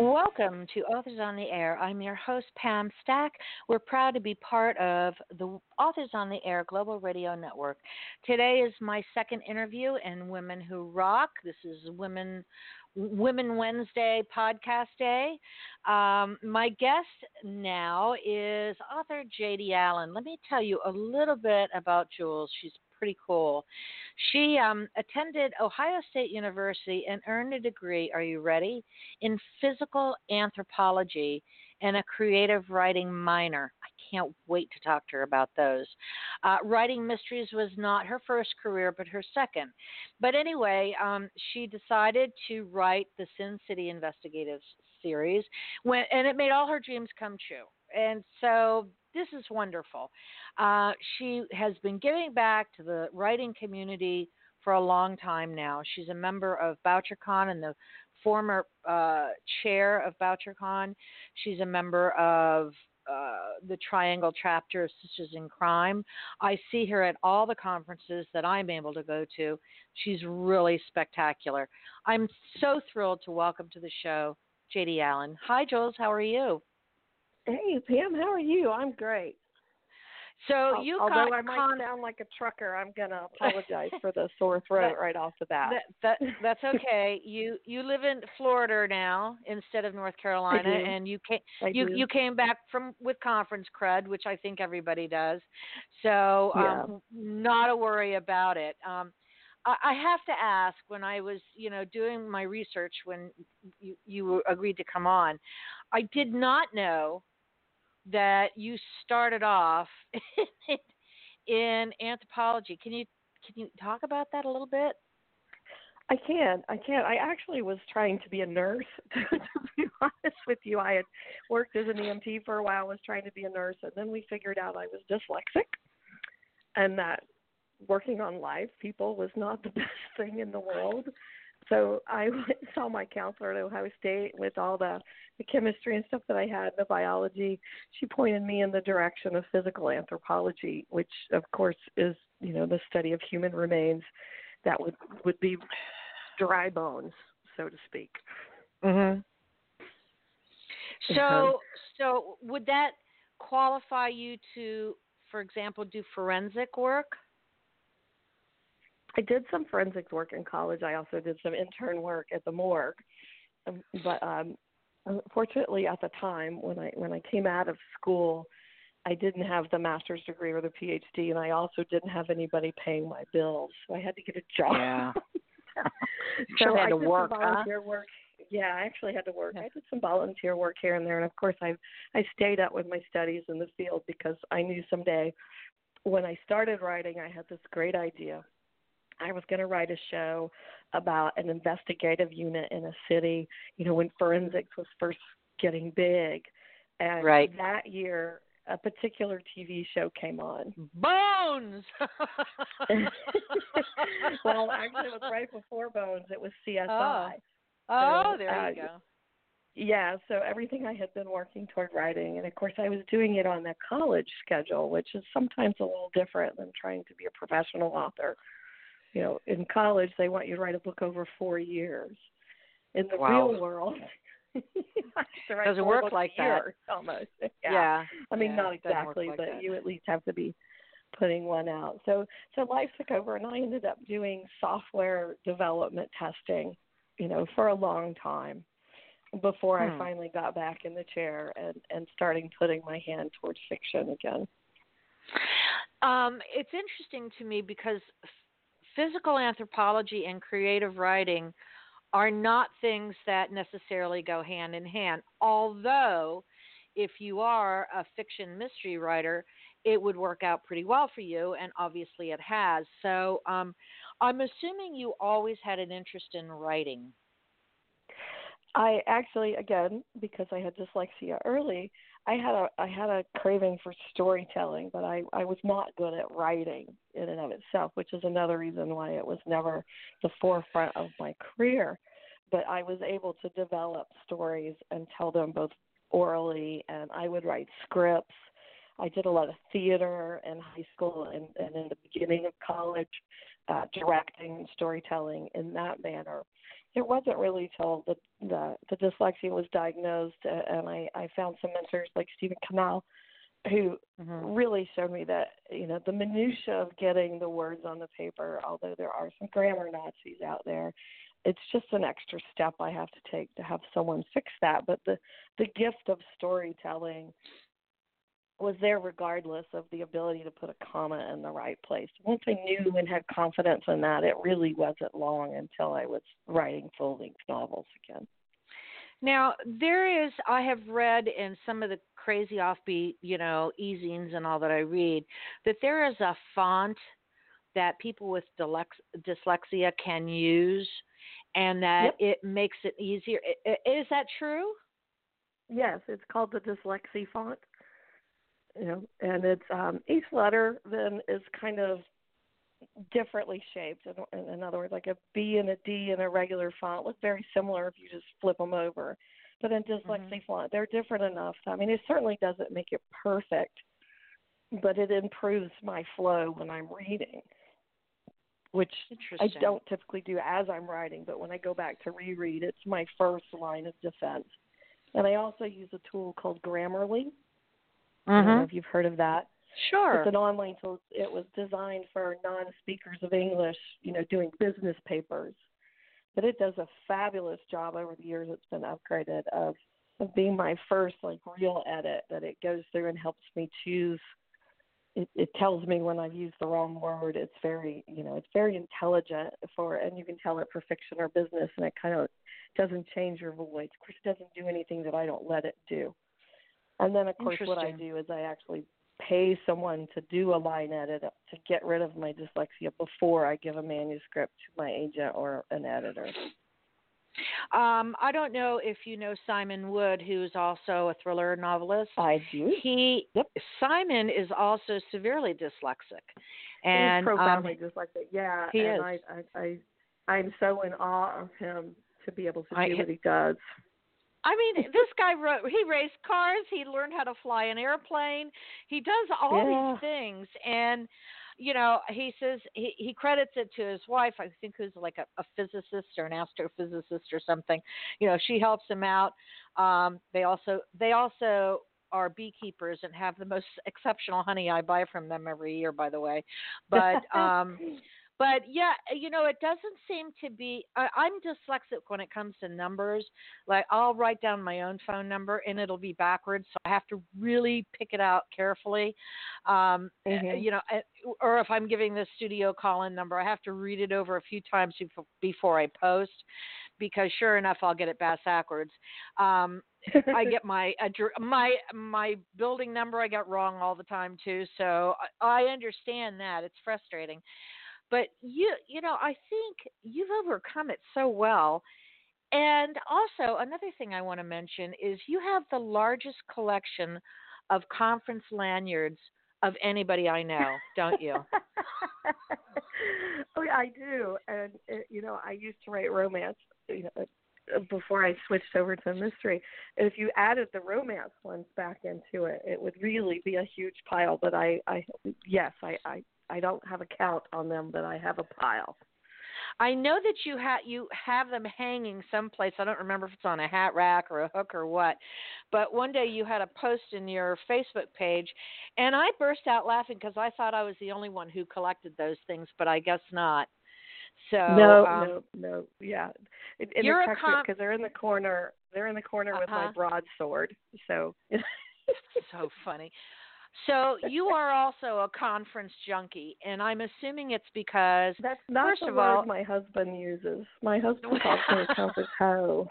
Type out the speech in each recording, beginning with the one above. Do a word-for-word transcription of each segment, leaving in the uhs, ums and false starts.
Welcome to Authors on the Air. I'm your host, Pam Stack. We're proud to be part of the Authors on the Air Global Radio Network. Today is my second interview in Women Who Rock. This is Women Women Wednesday podcast day. Um, my guest now is author J D. Allen. Let me tell you a little bit about Jules. She's pretty cool. She um, attended Ohio State University and earned a degree, are you ready, in physical anthropology and a creative writing minor. I can't wait to talk to her about those. Uh, writing mysteries was not her first career, but her second. But anyway, um, she decided to write the Sin City Investigative Series, when, and it made all her dreams come true. And so this is wonderful. Uh, she has been giving back to the writing community for a long time now. She's a member of Bouchercon and the former uh, chair of Bouchercon. She's a member of uh, the Triangle chapter of Sisters in Crime. I see her at all the conferences that I'm able to go to. She's really spectacular. I'm so thrilled to welcome to the show J D. Allen. Hi, Jules. How are you? Hey, Pam, how are you? I'm great. So you Although got I might con- sound like a trucker, I'm going to apologize for the sore throat that, right off the bat. That, that, that's okay. you you live in Florida now instead of North Carolina, and you came, you, you came back from with conference crud, which I think everybody does. So yeah. um, not a worry about it. Um, I, I have to ask, when I was you know doing my research when you, you agreed to come on, I did not know that you started off in anthropology. Can you can you talk about that a little bit? I can. I can. I actually was trying to be a nurse, to be honest with you. I had worked as an E M T for a while, was trying to be a nurse, and then we figured out I was dyslexic and that working on live people was not the best thing in the world. So I went and saw my counselor at Ohio State with all the, the chemistry and stuff that I had, the biology. She pointed me in the direction of physical anthropology, which, of course, is, you know, the study of human remains that would, would be dry bones, so to speak. Mm-hmm. So, um, so would that qualify you to, for example, do forensic work? I did some forensic work in college. I also did some intern work at the morgue. Um, but um, fortunately, at the time, when I when I came out of school, I didn't have the master's degree or the P H D, and I also didn't have anybody paying my bills. So I had to get a job. Yeah. so sure I had to work, volunteer huh? work. Yeah, I actually had to work. I did some volunteer work here and there. And, of course, I I stayed up with my studies in the field because I knew someday when I started writing, I had this great idea. I was going to write a show about an investigative unit in a city, you know, when forensics was first getting big. And right. that year, a particular T V show came on. Bones! Well, actually, it was right before Bones. It was C S I. Oh, oh so, there you uh, go. Yeah, so everything I had been working toward writing, and of course I was doing it on the college schedule, which is sometimes a little different than trying to be a professional author. You know, in college, they want you to write a book over four years. In the wow. real world, you have to write doesn't work like that. Almost. Yeah. yeah. I mean, yeah, not exactly, like but that. You at least have to be putting one out. So, so life took over, and I ended up doing software development testing, you know, for a long time before hmm. I finally got back in the chair and, and starting putting my hand towards fiction again. Um, it's interesting to me because physical anthropology and creative writing are not things that necessarily go hand in hand. Although, if you are a fiction mystery writer, it would work out pretty well for you, and obviously it has. So um, I'm assuming you always had an interest in writing. I actually, again, because I had dyslexia early, I had a I had a craving for storytelling, but I, I was not good at writing in and of itself, which is another reason why it was never the forefront of my career. But I was able to develop stories and tell them both orally, and I would write scripts. I did a lot of theater in high school and, and in the beginning of college, uh, directing, storytelling in that manner. It wasn't really till the, the, the dyslexia was diagnosed, and I, I found some mentors like Stephen Kamal, who mm-hmm. really showed me that, you know, the minutia of getting the words on the paper, although there are some grammar Nazis out there, it's just an extra step I have to take to have someone fix that. But the, the gift of storytelling was there regardless of the ability to put a comma in the right place. Once I knew and had confidence in that, it really wasn't long until I was writing full-length novels again. Now, there is, I have read in some of the crazy offbeat, you know, e-zines and all that I read, that there is a font that people with dyslexia can use and that yep. it makes it easier. Is that true? Yes, it's called the dyslexia font. You know, and it's um, each letter then is kind of differently shaped. In, in other words, like a B and a D in a regular font look very similar if you just flip them over. But in dyslexia mm-hmm. font, they're different enough. I mean, it certainly doesn't make it perfect, but it improves my flow when I'm reading, which I don't typically do as I'm writing. But when I go back to reread, it's my first line of defense. And I also use a tool called Grammarly. I don't know if you've heard of that. Sure. It's an online tool. It was designed for non-speakers of English, you know, doing business papers. But it does a fabulous job over the years. It's been upgraded of, of being my first, like, real edit that it goes through and helps me choose. It, it tells me when I've used the wrong word. It's very, you know, it's very intelligent for, and you can tell it for fiction or business, and it kind of doesn't change your voice. Of course, it doesn't do anything that I don't let it do. And then, of course, what I do is I actually pay someone to do a line edit to get rid of my dyslexia before I give a manuscript to my agent or an editor. Um, I don't know if you know Simon Wood, who is also a thriller novelist. I do. He yep. Simon is also severely dyslexic. And, He's profoundly um, dyslexic, yeah. He and is. I, I, I, I'm so in awe of him to be able to do I, what he does. I mean, this guy, wrote, he raced cars, he learned how to fly an airplane, he does all yeah. these things, and, you know, he says, he, he credits it to his wife, I think who's like a, a physicist or an astrophysicist or something, you know, she helps him out, um, they also, they also are beekeepers and have the most exceptional honey. I buy from them every year, by the way, but, um, But, yeah, you know, it doesn't seem to be – I'm dyslexic when it comes to numbers. Like, I'll write down my own phone number, and it'll be backwards, so I have to really pick it out carefully. Um, mm-hmm. You know, or if I'm giving the studio call-in number, I have to read it over a few times before I post because, sure enough, I'll get it backwards. Um, I get my my my building number I got wrong all the time, too, so I understand that. It's frustrating. But, you you know, I think you've overcome it so well. And also, another thing I want to mention is you have the largest collection of conference lanyards of anybody I know, don't you? Oh, yeah, I do. And, you know, I used to write romance, you know, before I switched over to mystery. If you added the romance ones back into it, it would really be a huge pile. But, I, I yes, I, I I don't have a count on them, but I have a pile. I know that you, ha- you have them hanging someplace. I don't remember if it's on a hat rack or a hook or what, but one day you had a post in your Facebook page, and I burst out laughing because I thought I was the only one who collected those things, but I guess not. So No, um, no, no, yeah. It, it you're a com- because they're in the corner. They're in the corner uh-huh. with my broadsword. So so funny. So you are also a conference junkie, and I'm assuming it's because that's not first the of word all, my husband uses. My husband calls me a conference hoe.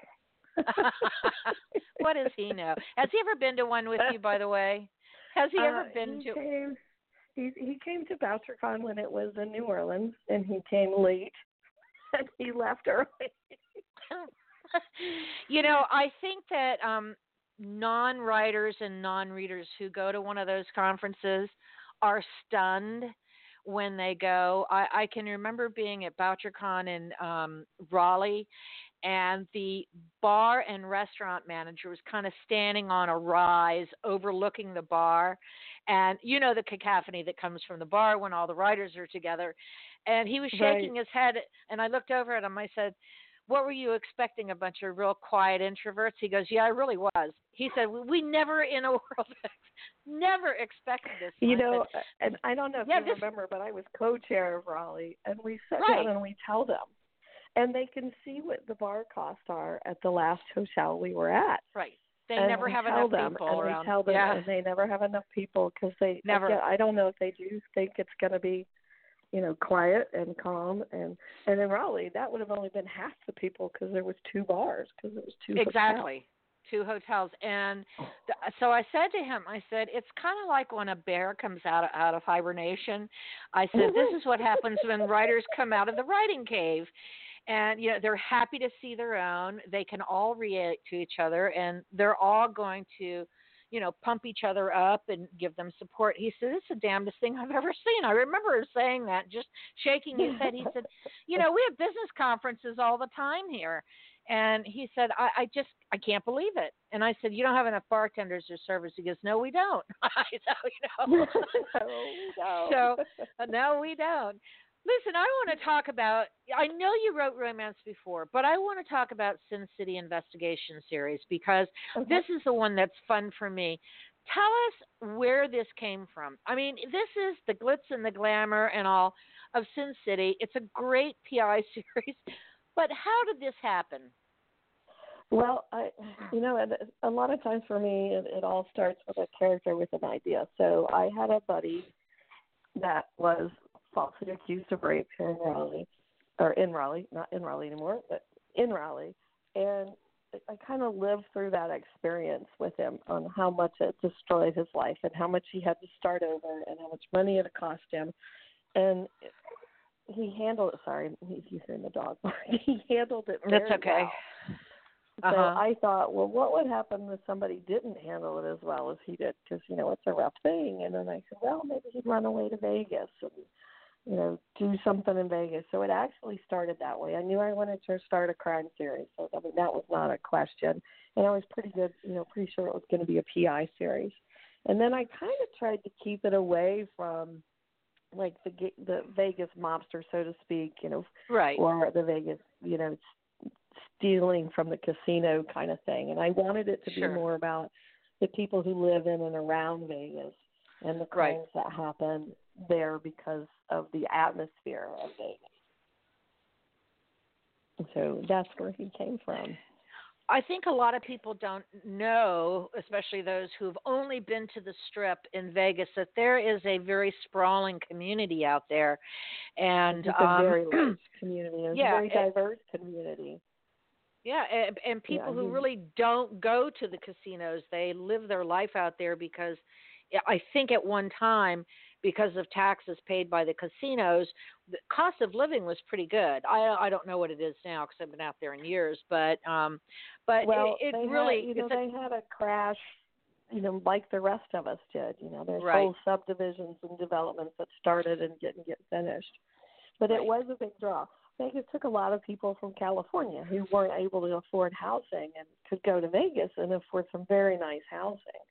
What does he know? Has he ever been to one with you? By the way, has he ever uh, been he to? Came, He he came to Bouchercon when it was in New Orleans, and he came late, and he left early. You know, I think that um, non-writers and non-readers who go to one of those conferences are stunned when they go. I, I can remember being at Bouchercon in um, Raleigh, and the bar and restaurant manager was kind of standing on a rise overlooking the bar. And you know the cacophony that comes from the bar when all the writers are together. And he was shaking right. his head, and I looked over at him. I said, what were you expecting, a bunch of real quiet introverts? He goes, yeah, I really was. He said, we never in a world never expected this. You I know, said, and I don't know if yeah, you this... remember, but I was co-chair of Raleigh, and we sit right. down and we tell them. And they can see what the bar costs are at the last hotel we were at. Right. They and never have enough them, people and around. We tell them, yeah. and they never have enough people because they never. Again, I don't know if they do think it's going to be, you know, quiet and calm. And, and in Raleigh, that would have only been half the people because there was two bars because it was two exactly. hotels. Two hotels. And the, so I said to him, I said, it's kind of like when a bear comes out of, out of hibernation. I said, this is what happens when writers come out of the writing cave. And, you know, they're happy to see their own. They can all react to each other, and they're all going to, you know, pump each other up and give them support. He said, it's the damnedest thing I've ever seen. I remember him saying that, just shaking his head. He said, you know, we have business conferences all the time here. And he said, I, I just, I can't believe it. And I said, you don't have enough bartenders or servers. He goes, no, we don't. So, you know, no, we don't. So, no, we don't. Listen, I want to talk about, I know you wrote romance before, but I want to talk about Sin City Investigation Series because okay. this is the one that's fun for me. Tell us where this came from. I mean, this is the glitz and the glamour and all of Sin City. It's a great P I series, but how did this happen? Well, I, you know, a lot of times for me, it, it all starts with a character with an idea. So I had a buddy that was falsely accused of rape here in Raleigh, or in Raleigh, not in Raleigh anymore, but in Raleigh. And I kind of lived through that experience with him on how much it destroyed his life and how much he had to start over and how much money it cost him. And he handled it. Sorry, he's hearing the dog. He handled it very That's okay. well. Uh-huh. So I thought, well, what would happen if somebody didn't handle it as well as he did? Because, you know, it's a rough thing. And then I said, well, maybe he'd run away to Vegas and, you know, do something in Vegas. So it actually started that way. I knew I wanted to start a crime series. So, I mean, that was not a question. And I was pretty good, you know, pretty sure it was going to be a P I series. And then I kind of tried to keep it away from, like, the the Vegas mobster, so to speak, you know. Right. Or the Vegas, you know, stealing from the casino kind of thing. And I wanted it to sure. be more about the people who live in and around Vegas and the crimes right. that happen there because of the atmosphere of Vegas. So that's where he came from. I think a lot of people don't know, especially those who've only been to the Strip in Vegas, that there is a very sprawling community out there. And it's a um, very large community. It's yeah, a very diverse it, community. Yeah, and, and people yeah, who he, really don't go to the casinos. They live their life out there because I think at one time, because of taxes paid by the casinos, the cost of living was pretty good. I, I don't know what it is now because I've been out there in years, but um, but well, it, it really had, you know, they a, had a crash, you know, like the rest of us did. You know, there's right. whole subdivisions and developments that started and didn't get finished, but right. it was a big draw. Vegas took a lot of people from California who weren't able to afford housing and could go to Vegas and afford some very nice housing.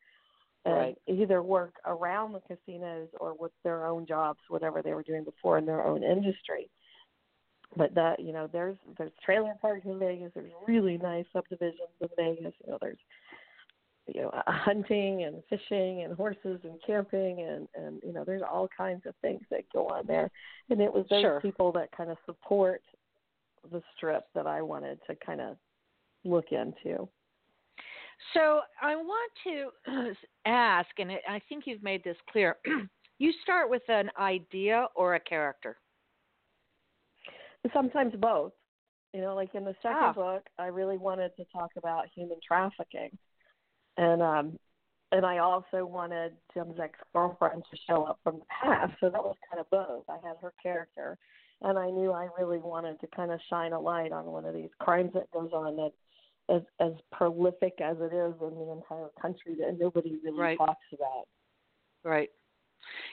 Right. And either work around the casinos or with their own jobs, whatever they were doing before in their own industry. But that, you know, there's there's trailer parks in Vegas. There's really nice subdivisions in Vegas. You know, there's you know hunting and fishing and horses and camping and, and you know there's all kinds of things that go on there. And it was those sure. people that kind of support the Strip that I wanted to kind of look into. So I want to ask, and I think you've made this clear, you start with an idea or a character? Sometimes both. You know, like in the second ah. book, I really wanted to talk about human trafficking. And um, And I also wanted Jim's ex-girlfriend to show up from the past. So that was kind of both. I had her character, and I knew I really wanted to kind of shine a light on one of these crimes that goes on that as, as prolific as it is in the entire country that nobody really right. talks about. Right.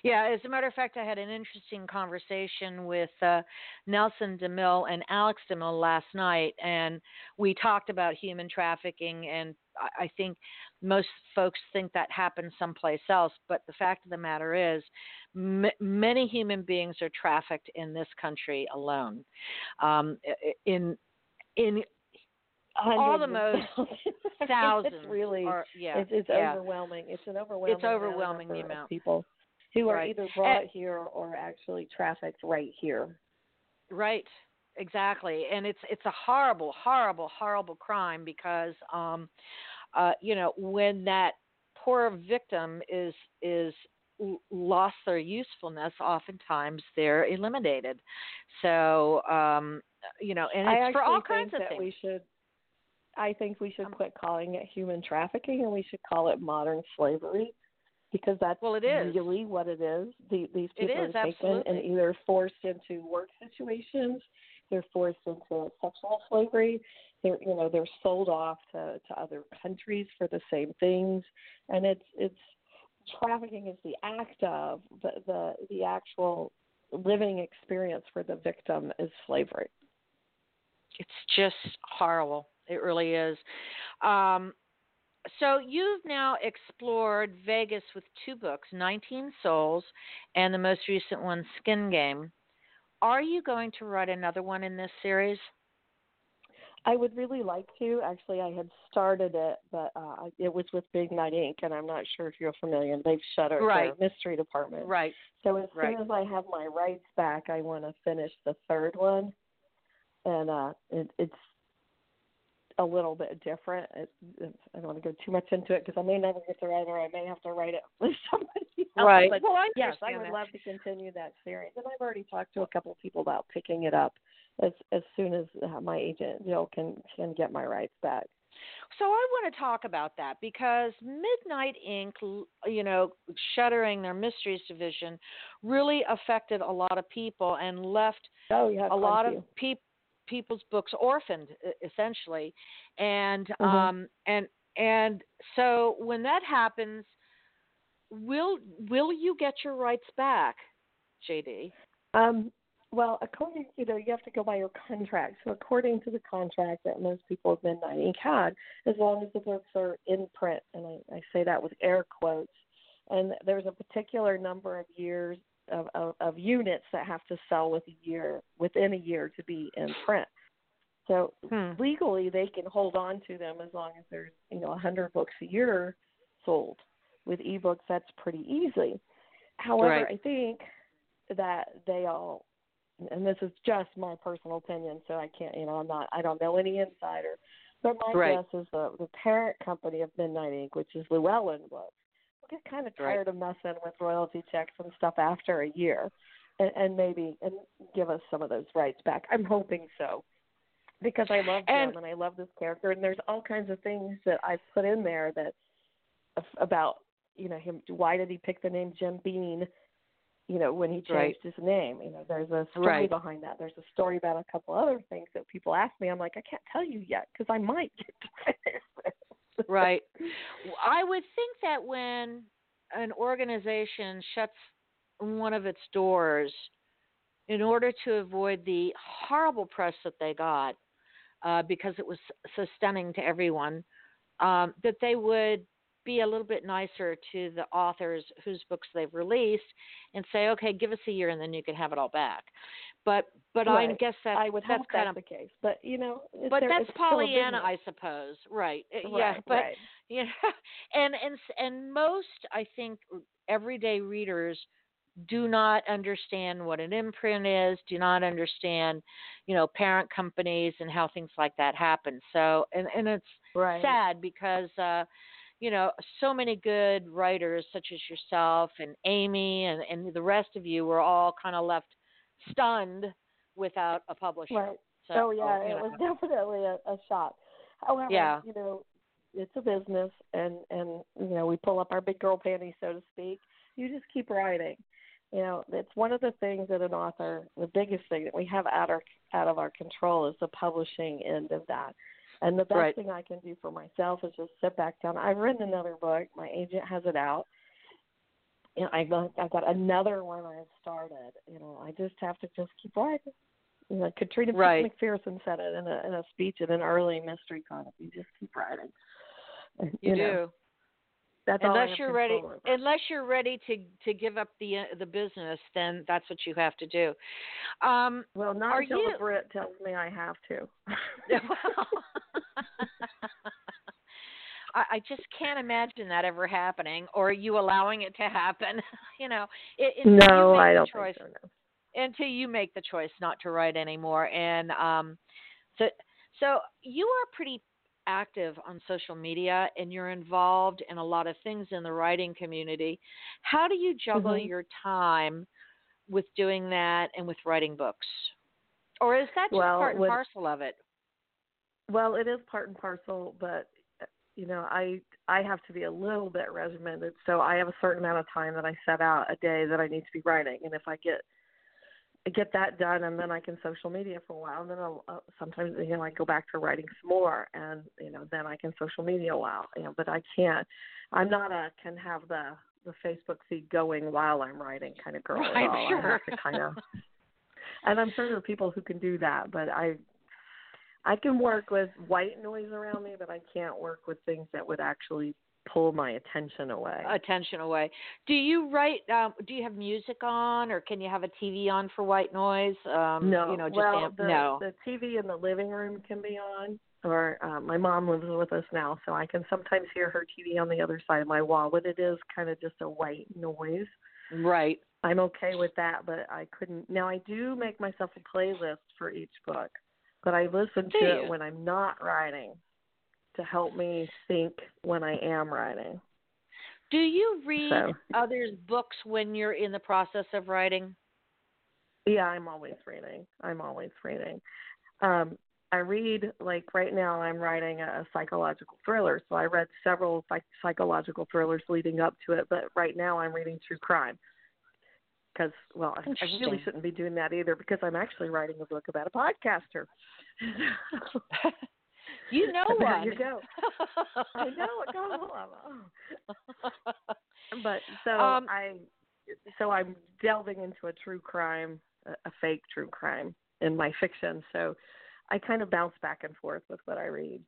Yeah, as a matter of fact, I had an interesting conversation with uh, Nelson DeMille and Alex DeMille last night, and we talked about human trafficking, and I think most folks think that happens someplace else, but the fact of the matter is m- many human beings are trafficked in this country alone. Um, in in all the most thousands. It's really, are, yeah, it's, it's yeah. overwhelming. It's an overwhelming It's overwhelming the amount of people who are right. either brought and, here or actually trafficked right here. Right, exactly. And it's it's a horrible, horrible, horrible crime because, um, uh, you know, when that poor victim is is lost their usefulness, oftentimes they're eliminated. So, um, you know, and it's I for all kinds of things. We should, I think we should um, quit calling it human trafficking, and we should call it modern slavery. Because that's well, it is. really what it is. The, these people is, are taken absolutely. and either forced into work situations, they're forced into sexual slavery, they're you know they're sold off to, to other countries for the same things, and it's it's trafficking is the act of the the, the actual living experience for the victim is slavery. It's just horrible. It really is. Um, So you've now explored Vegas with two books, nineteen Souls, and the most recent one, Skin Game. Are you going to write another one in this series? I would really like to. Actually, I had started it, but uh, it was with Big Night Incorporated, and I'm not sure if you're familiar. They've shuttered right. their mystery department. Right. So as right. soon as I have my rights back, I want to finish the third one, and uh, it, it's a little bit different. I don't want to go too much into it because I may never get to write, or I may have to write it with somebody else. Right. But well, I yes, I would that. love to continue that series. And I've already talked to a couple of people about picking it up as as soon as my agent, Jill, can, can get my rights back. So I want to talk about that because Midnight Incorporated, you know, shuttering their mysteries division really affected a lot of people and left oh, yeah, a lot of people. people's books orphaned essentially. And, mm-hmm. um, and, and so when that happens, will, will you get your rights back, J D? Um, well, according, you know, you have to go by your contract. So according to the contract that most people at Midnight Incorporated had, as long as the books are in print, and I, I say that with air quotes, and there's a particular number of years Of, of, of units that have to sell with a year, within a year to be in print. So hmm. legally they can hold on to them as long as there's, you know, one hundred books a year sold. With ebooks, that's pretty easy. However, right. I think that they all, and this is just my personal opinion, so I can't, you know, I'm not, I don't know any insider, but my right. guess is the, the parent company of Midnight Incorporated, which is Llewellyn Books, get kind of tired right. of messing with royalty checks and stuff after a year, and, and maybe and give us some of those rights back. I'm hoping so, because I love and, them and I love this character, and there's all kinds of things that I've put in there that about, you know, him. Why did he pick the name Jim Bean? You know, when he changed right. his name, you know, there's a story right. behind that. There's a story about a couple other things that people ask me. I'm like, I can't tell you yet because I might get to finish this. Right. I would think that when an organization shuts one of its doors in order to avoid the horrible press that they got, uh, because it was so stunning to everyone, um, that they would be a little bit nicer to the authors whose books they've released and say, okay, give us a year and then you can have it all back. But but right. I guess that, I would that's kind that's of the case. But you know, but there, that's Pollyanna, I suppose, right? right yeah, but right. yeah, and and and most, I think, everyday readers do not understand what an imprint is, do not understand, you know, parent companies and how things like that happen. So and and it's right. sad because. Uh, You know, so many good writers such as yourself and Amy and, and the rest of you were all kind of left stunned without a publisher. Right. So, oh, yeah, oh, it know. was definitely a, a shock. However, yeah. you know, it's a business, and, and, you know, we pull up our big girl panties, so to speak. You just keep writing. You know, it's one of the things that an author, the biggest thing that we have out, our, out of our control is the publishing end of that. And the best right. thing I can do for myself is just sit back down. I've written another book. My agent has it out. You know, I've got, I've got another one I've started. You know, I just have to just keep writing. You know, Katrina right. McPherson said it in a, in a speech at an early mystery con. You just keep writing. And, you, you do. Know, that's unless you're ready, over. unless you're ready to, to give up the uh, the business, then that's what you have to do. Um, well, not until you... the Brit tells me I have to. I, I just can't imagine that ever happening, or you allowing it to happen. you know, it, it, no, you I don't think so, no. Until you make the choice not to write anymore. And um, so, so you are pretty active on social media, and you're involved in a lot of things in the writing community. How do you juggle mm-hmm. your time with doing that and with writing books? Or is that just well, part and with, parcel of it? Well, it is part and parcel, but, you know, I I have to be a little bit regimented. So I have a certain amount of time that I set out a day that I need to be writing. And if I get get that done, and then I can social media for a while, and then I'll, uh, sometimes, you know, I go back to writing some more, and, you know, then I can social media a while, you know, but I can't, I'm not a, can have the, the Facebook feed going while I'm writing kind of girl. I'm all. sure. I have to kind of, and I'm sure there are people who can do that, but I, I can work with white noise around me, but I can't work with things that would actually pull my attention away. Attention away. Do you write, um, do you have music on, or can you have a T V on for white noise? Um, no. You know, just well, amp- the, no. the T V in the living room can be on, or uh, my mom lives with us now, so I can sometimes hear her T V on the other side of my wall, but it is kind of just a white noise. Right. I'm okay with that, but I couldn't. Now, I do make myself a playlist for each book, but I listen do to you? it when I'm not writing, to help me think when I am writing. Do you read so. others' books when you're in the process of writing? Yeah, I'm always reading. I'm always reading. Um, I read, like right now I'm writing a, a psychological thriller, so I read several psych- psychological thrillers leading up to it, but right now I'm reading true crime. Because, well, I, I really shouldn't be doing that either, because I'm actually writing a book about a podcaster. You know what? There you go. I know it. Go But so um, I, so I'm delving into a true crime, a fake true crime in my fiction. So I kind of bounce back and forth with what I read.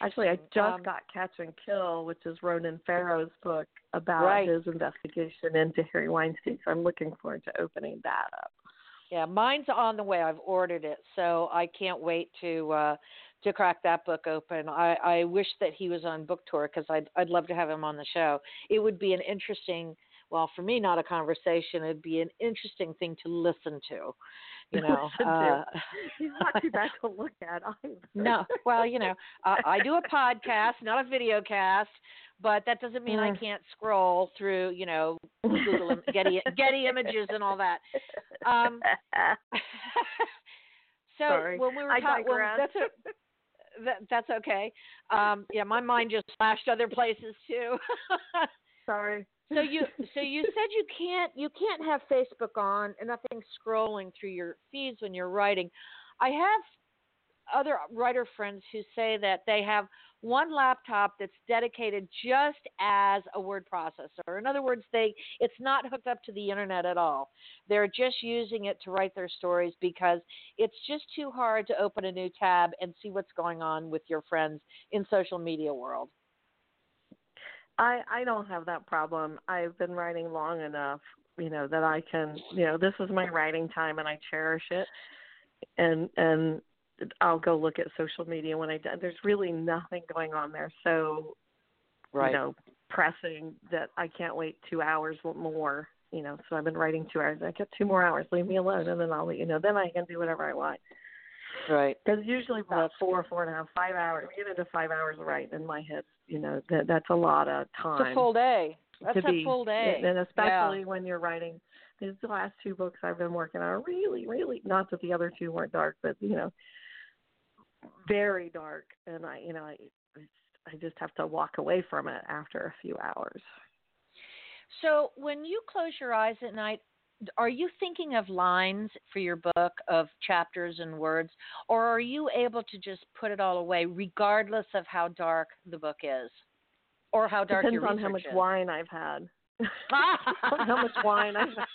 Actually, I just um, got Catch and Kill, which is Ronan Farrow's book about right. his investigation into Harry Weinstein. So I'm looking forward to opening that up. Yeah, mine's on the way. I've ordered it, so I can't wait to uh, to crack that book open. I, I wish that he was on book tour, because I'd, I'd love to have him on the show. It would be an interesting, well, for me, not a conversation. It'd be an interesting thing to listen to, you know. Uh, He's not too bad to look at either. No, well, you know, uh, I do a podcast, not a video cast, but that doesn't mean mm. I can't scroll through, you know, Google, Getty, Getty images and all that. Um, so Sorry. when we were talking, well, that's, a, that, that's okay. Um, yeah, my mind just flashed other places too. Sorry. So you, so you said you can't, you can't have Facebook on and nothing scrolling through your feeds when you're writing. I have other writer friends who say that they have one laptop that's dedicated just as a word processor. In other words, they it's not hooked up to the internet at all. They're just using it to write their stories, because it's just too hard to open a new tab and see what's going on with your friends in social media world. I, I don't have that problem. I've been writing long enough, you know, that I can, you know, this is my writing time and I cherish it. And, and, I'll go look at social media when I do. There's really nothing going on there. So, right. you know, pressing that I can't wait two hours more, you know, so I've been writing two hours. I kept two more hours, leave me alone. And then I'll let you know, then I can do whatever I want. Right. Because usually about four, four and a half, five hours, we get into five hours of writing in my head, you know, that that's a lot of time. It's a full day. That's a be, full day. And especially yeah. when you're writing, these last two books I've been working on are really, really, not that the other two weren't dark, but, you know, very dark, and I, you know, I, I just have to walk away from it after a few hours. So when you close your eyes at night, are you thinking of lines for your book, of chapters and words, or are you able to just put it all away regardless of how dark the book is or how dark your research is? Depends on how much wine I've had. How much wine I've had.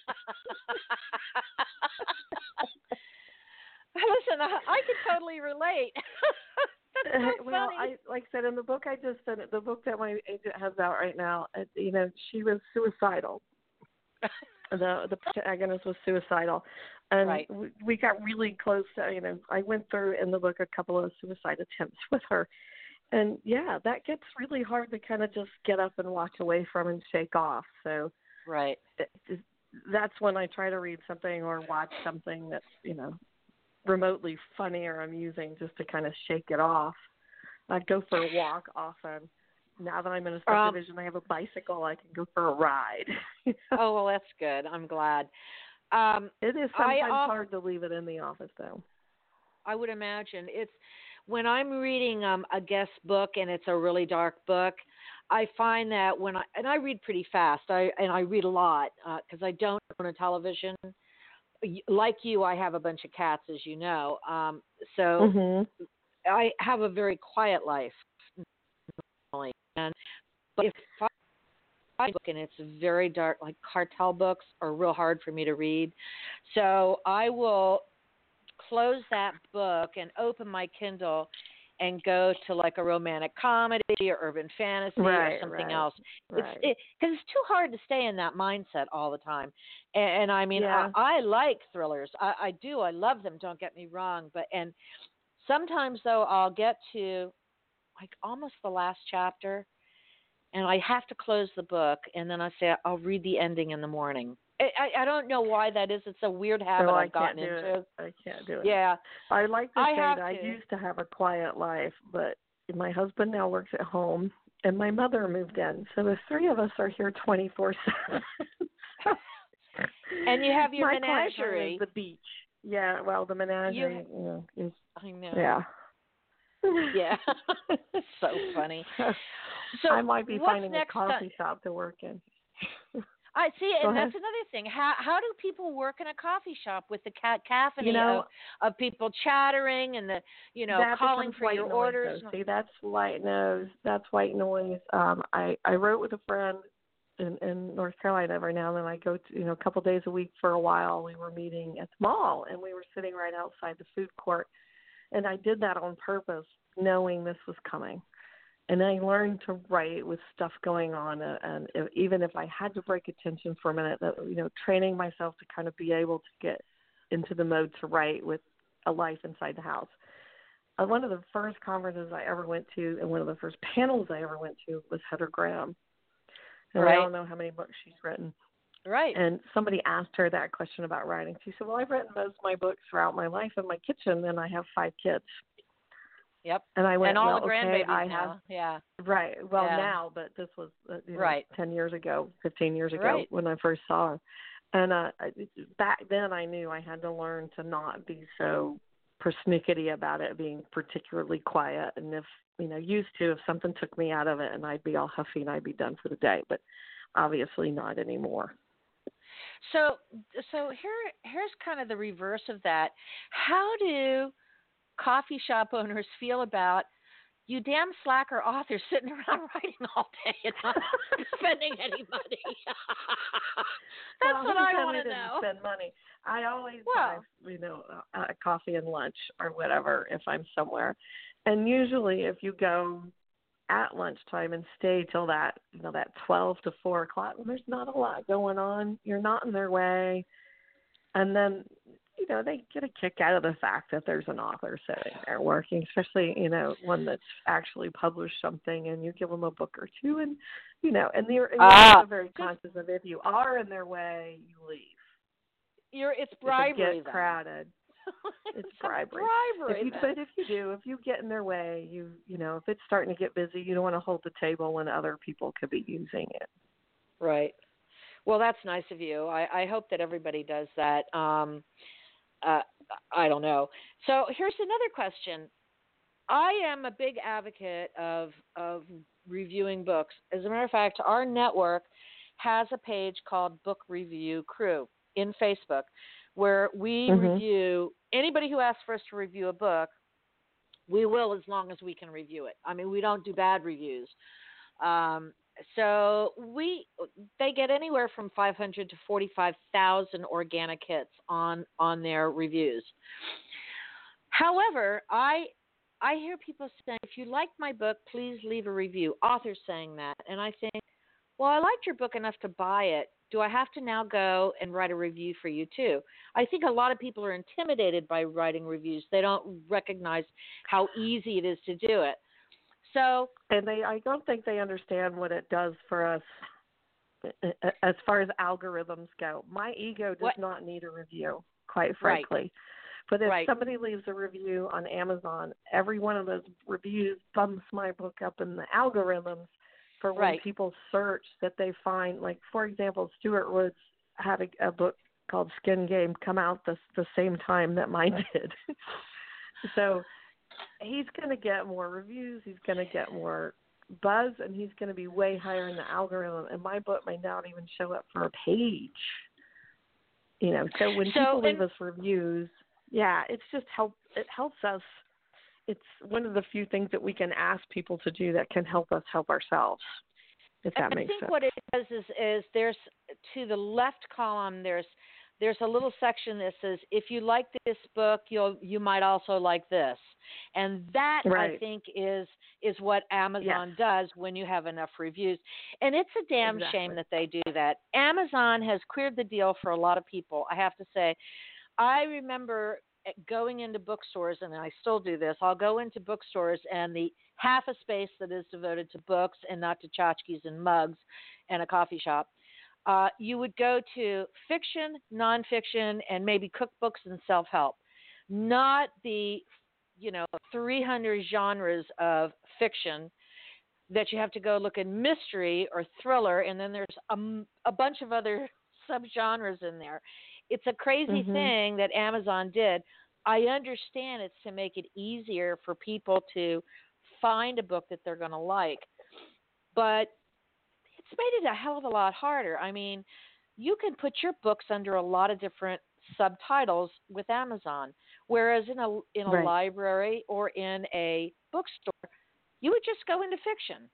Listen, I, I could totally relate. That's so funny. Well, I, like I said, in the book I just said, the book that my agent has out right now, you know, she was suicidal. The the protagonist was suicidal, and right. we, we got really close to, you know, I went through in the book a couple of suicide attempts with her, and yeah, that gets really hard to kind of just get up and walk away from and shake off. So right, th- that's when I try to read something or watch something that's, you know, remotely funny or amusing just to kind of shake it off. I go for a walk often. Now that I'm in a subdivision, um, I have a bicycle. I can go for a ride. You know? Oh, well, that's good. I'm glad. Um, it is sometimes I, uh, hard to leave it in the office, though. I would imagine. It's when I'm reading um, a guest book and it's a really dark book, I find that when I – and I read pretty fast, I and I read a lot because uh, I don't own a television. Like you, I have a bunch of cats, as you know. Um, so mm-hmm. I have a very quiet life. And but if I find a book and it's very dark, like cartel books are real hard for me to read. So I will close that book and open my Kindle and go to like a romantic comedy or urban fantasy right, or something right, else. Because it's, right. it, it's too hard to stay in that mindset all the time. And, and I mean, yeah. I, I like thrillers. I, I do. I love them. Don't get me wrong. But and sometimes though, I'll get to like almost the last chapter, and I have to close the book, and then I say, I'll read the ending in the morning. I, I, I don't know why that is. It's a weird habit no, I've gotten into. It. I can't do it. Yeah. I like to I say that to. I used to have a quiet life, but my husband now works at home, and my mother moved in. So the three of us are here twenty-four seven. And you have your my menagerie. The beach. Yeah, well, the menagerie you, you know, is. I know. Yeah. Yeah, so funny. So I might be finding a coffee to, shop to work in. I see, and ahead. That's another thing. How how do people work in a coffee shop with the ca- caffeine you know, of, of people chattering and the you know calling for your orders? Though. See, that's white noise. That's white noise. Um, I I wrote with a friend in, in North Carolina every now and then. I go to, you know a couple days a week for a while. We were meeting at the mall, and we were sitting right outside the food court. And I did that on purpose, knowing this was coming. And I learned to write with stuff going on. And, and if, even if I had to break attention for a minute, that, you know, training myself to kind of be able to get into the mode to write with a life inside the house. Uh, one of the first conferences I ever went to and one of the first panels I ever went to was Heather Graham. And right. I don't know how many books she's written. Right. And somebody asked her that question about writing. She said, well, I've written most of my books throughout my life in my kitchen, and I have five kids. Yep. And I went, and all well, the grandbabies okay, I now. Have. Yeah. Right. Well, yeah. now, but this was uh, you know, right. ten years ago, fifteen years ago right. when I first saw her. And uh, back then I knew I had to learn to not be so persnickety about it being particularly quiet. And if, you know, used to, if something took me out of it and I'd be all huffy and I'd be done for the day, but obviously not anymore. So, so here, here's kind of the reverse of that. How do coffee shop owners feel about you damn slacker authors sitting around writing all day and not spending any money? That's well, what I want to know. Spend money. I always well, buy, you know, uh, coffee and lunch or whatever if I'm somewhere. And usually, if you go at lunchtime and stay till that, you know, that twelve to four o'clock when there's not a lot going on. You're not in their way. And then, you know, they get a kick out of the fact that there's an author sitting there working, especially, you know, one that's actually published something and you give them a book or two and, you know, and they're, and ah. they're also very conscious of if you are in their way, you leave. You're, it's bribery. It's crowded. It's, it's bribery. bribery if you, but if you do, if you get in their way, you you know, if it's starting to get busy, you don't want to hold the table when other people could be using it. Right. Well, that's nice of you. I, I hope that everybody does that. Um, uh, I don't know. So here's another question. I am a big advocate of of reviewing books. As a matter of fact, our network has a page called Book Review Crew in Facebook where we mm-hmm. review anybody who asks for us to review a book. We will, as long as we can review it. I mean, we don't do bad reviews. Um, so we they get anywhere from five hundred to forty-five thousand organic hits on on their reviews. However, I I hear people saying, if you like my book, please leave a review. Authors saying that. And I think, well, I liked your book enough to buy it. Do I have to now go and write a review for you too? I think a lot of people are intimidated by writing reviews. They don't recognize how easy it is to do it. So, and they, I don't think they understand what it does for us as far as algorithms go. My ego does what? not need a review, quite frankly. Right. But if right. somebody leaves a review on Amazon, every one of those reviews bumps my book up in the algorithms for when right. people search that they find. Like, for example, Stuart Woods had a, a book called Skin Game come out the, the same time that mine did. So he's going to get more reviews. He's going to get more buzz, and he's going to be way higher in the algorithm. And my book may not even show up for a page. You know, so when so people leave us reviews... Yeah, it's just help. It helps us. It's one of the few things that we can ask people to do that can help us help ourselves. If that I makes sense. I think what it does is, is there's to the left column. There's there's a little section that says if you like this book, you'll you might also like this, and that right. I think is is what Amazon yes. does when you have enough reviews. And it's a damn exactly. shame that they do that. Amazon has queered the deal for a lot of people. I have to say. I remember going into bookstores, and I still do this. I'll go into bookstores, and the half a space that is devoted to books and not to tchotchkes and mugs and a coffee shop, uh, you would go to fiction, nonfiction, and maybe cookbooks and self-help, not the, you know, three hundred genres of fiction that you have to go look in mystery or thriller, and then there's a, a bunch of other subgenres in there. It's a crazy mm-hmm. thing that Amazon did. I understand it's to make it easier for people to find a book that they're going to like, but it's made it a hell of a lot harder. I mean, you can put your books under a lot of different subtitles with Amazon, whereas in a in a right. library or in a bookstore, you would just go into fiction.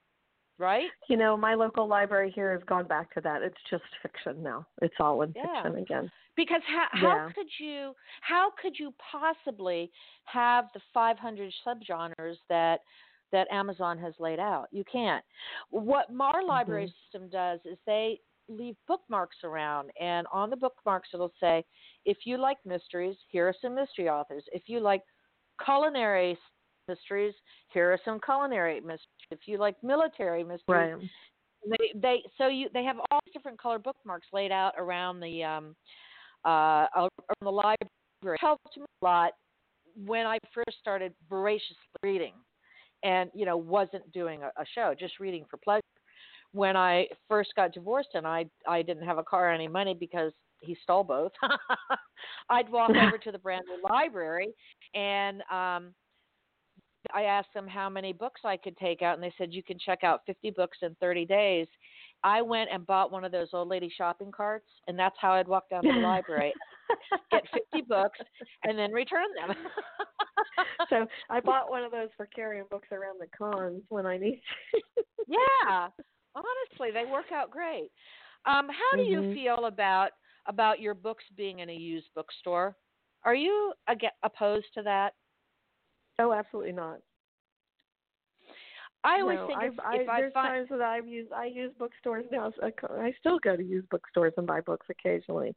Right? You know, my local library here has gone back to that. It's just fiction now. It's all in yeah. fiction again. Because how, how yeah. could you how could you possibly have the five hundred subgenres that that Amazon has laid out? You can't. What our library mm-hmm. system does is they leave bookmarks around, and on the bookmarks it'll say, if you like mysteries, here are some mystery authors. If you like culinary mysteries, here are some culinary mysteries. If you like military mysteries, right. they, they so you they have all these different color bookmarks laid out around the um uh around the library. It helped me a lot when I first started voraciously reading, and you know wasn't doing a, a show, just reading for pleasure. When I first got divorced and I I didn't have a car or any money because he stole both, I'd walk over to the brand new library and. um I asked them how many books I could take out, and they said, you can check out fifty books in thirty days. I went and bought one of those old lady shopping carts, and that's how I'd walk down to the library, get fifty books, and then return them. So I bought one of those for carrying books around the cons when I need to. Yeah. Honestly, they work out great. Um, how do mm-hmm. you feel about about your books being in a used bookstore? Are you ag- opposed to that? No, absolutely not. I always no, think if I, if I there's find... times that I've used I use bookstores now. I still go to used bookstores and buy books occasionally.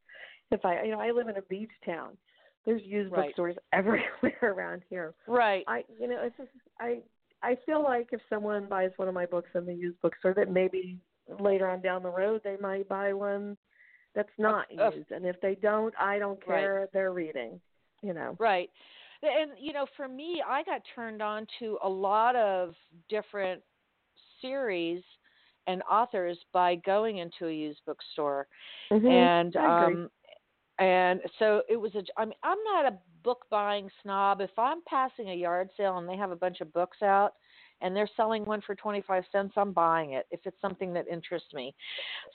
If I you know I live in a beach town, there's used right. bookstores everywhere around here. Right. I you know it's just, I I feel like if someone buys one of my books in the used bookstore, that maybe later on down the road they might buy one that's not uh, used, uh, and if they don't, I don't care. Right. They're reading. You know. Right. And, you know, for me, I got turned on to a lot of different series and authors by going into a used bookstore. Mm-hmm. And um, And so it was a, I mean, I'm not a book buying snob. If I'm passing a yard sale and they have a bunch of books out and they're selling one for twenty-five cents, I'm buying it if it's something that interests me.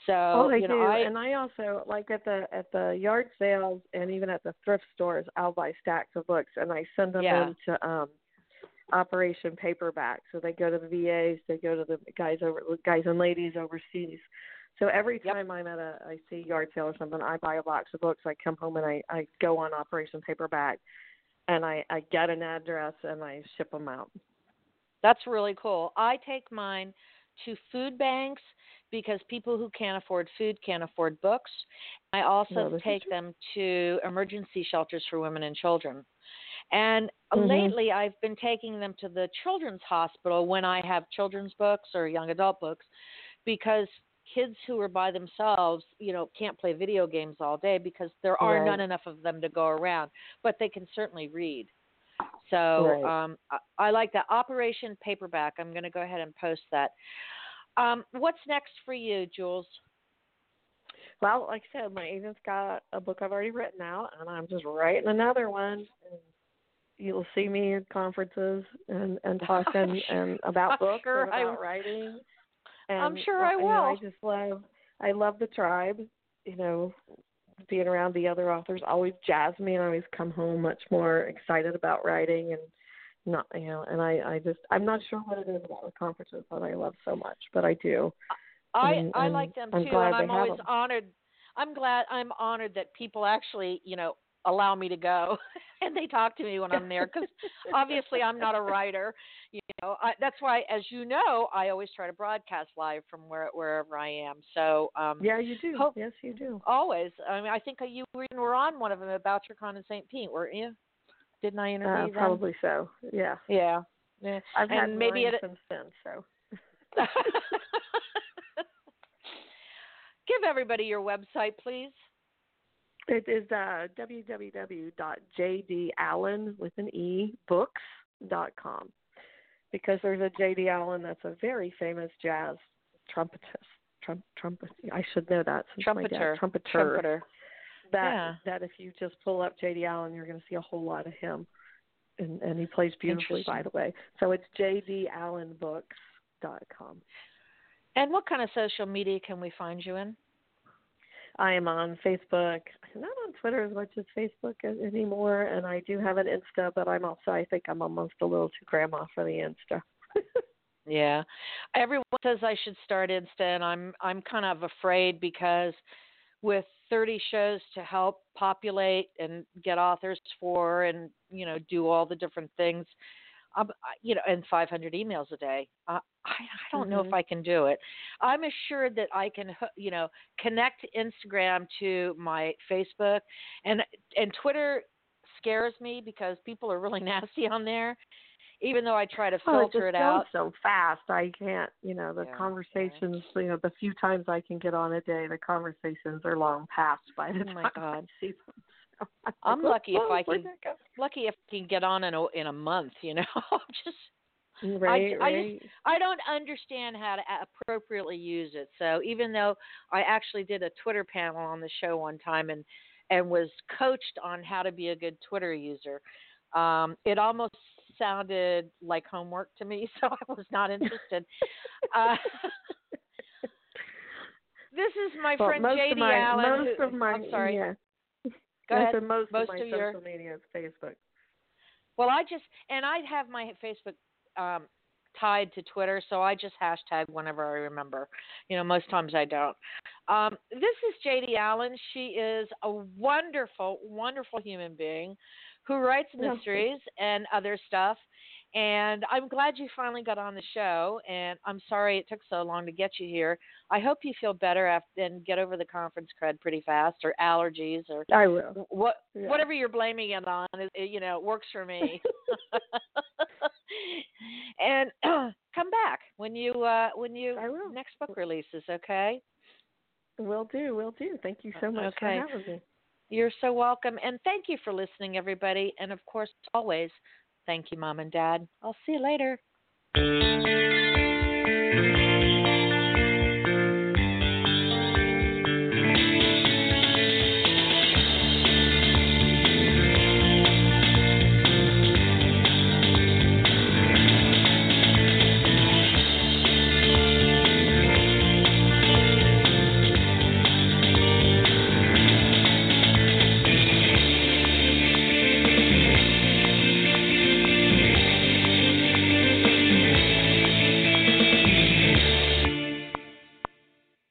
So, oh, they you know, do. I, and I also like at the, at the yard sales and even at the thrift stores, I'll buy stacks of books and I send them yeah. in to, um, Operation Paperback. So they go to the V As, they go to the guys over, guys and ladies overseas. So every time yep. I'm at a, I see yard sale or something, I buy a box of books. I come home and I, I go on Operation Paperback, and I, I get an address and I ship them out. That's really cool. I take mine to food banks because people who can't afford food can't afford books. I also no, take them to emergency shelters for women and children. And mm-hmm. lately I've been taking them to the children's hospital when I have children's books or young adult books because kids who are by themselves, you know, can't play video games all day because there are right. not enough of them to go around, but they can certainly read. So right. um, I, I like that. Operation Paperback. I'm going to go ahead and post that. Um, what's next for you, Jules? Well, like I said, my agent's got a book I've already written out, and I'm just writing another one. And you'll see me at conferences and, and talking and about books sure and about I... writing. And I'm sure I will. You know, I just love, I love the tribe, you know, being around the other authors always jazz me and I always come home much more excited about writing and not, you know, and I, I just, I'm not sure what it is about the conferences that I love so much, but I do. I, and, I like them I'm too. And I'm always them. honored. I'm glad I'm honored that people actually, you know, allow me to go and they talk to me when I'm there because obviously I'm not a writer, you know. I, that's why, as you know, I always try to broadcast live from where, wherever I am. So um, yeah, you do. Hope, yes, you do. Always. I mean, I think you were on one of them at Bouchercon in Saint Pete, weren't you? Didn't I interview uh, them? Probably so. Yeah. Yeah. yeah. I've and had maybe it since then. So. Give everybody your website, please. It is uh, w w w dot j d allen with an E books dot com because there's a J D. Allen that's a very famous jazz trumpetist. Trump, trumpet. I should know that. Since trumpeter. My dad, trumpeter. Trumpeter. That yeah. that if you just pull up J D. Allen, you're going to see a whole lot of him, and, and he plays beautifully, by the way. So it's j d allen books dot com. And what kind of social media can we find you in? I am on Facebook. I'm not on Twitter as much as Facebook anymore, and I do have an Insta, but I'm also, I think I'm almost a little too grandma for the Insta. Yeah. Everyone says I should start Insta, and I'm I'm kind of afraid because with thirty shows to help populate and get authors for and, you know, do all the different things, I'm, you know, and five hundred emails a day. Uh, I, I don't mm-hmm. know if I can do it. I'm assured that I can, you know, connect Instagram to my Facebook, and and Twitter scares me because people are really nasty on there. Even though I try to filter oh, it, just it out so fast, I can't. You know, the yeah, conversations. Right. You know, the few times I can get on a day, the conversations are long past by the oh time my God. I see them. I'm lucky if I can lucky if I can get on in a in a month, you know. I'm just right, I, right. I just I don't understand how to appropriately use it. So even though I actually did a Twitter panel on the show one time and and was coached on how to be a good Twitter user, um, it almost sounded like homework to me, so I was not interested. uh, this is my well, friend J D. Allen. Most who, of my, I'm sorry. Yeah. So most, most of my of social your, media is Facebook. Well, I just and I have my Facebook um, tied to Twitter, so I just hashtag whenever I remember. You know, most times I don't. Um, this is J D. Allen. She is a wonderful, wonderful human being who writes mysteries and other stuff. And I'm glad you finally got on the show. And I'm sorry it took so long to get you here. I hope you feel better after, and get over the conference crud pretty fast, or allergies, or I will. What, yeah. Whatever you're blaming it on, it, you know, works for me. And come back when you uh, when you next book releases, okay? Will do, will do. Thank you so much okay. for having me. You're so welcome, and thank you for listening, everybody. And of course, always. Thank you, Mom and Dad. I'll see you later.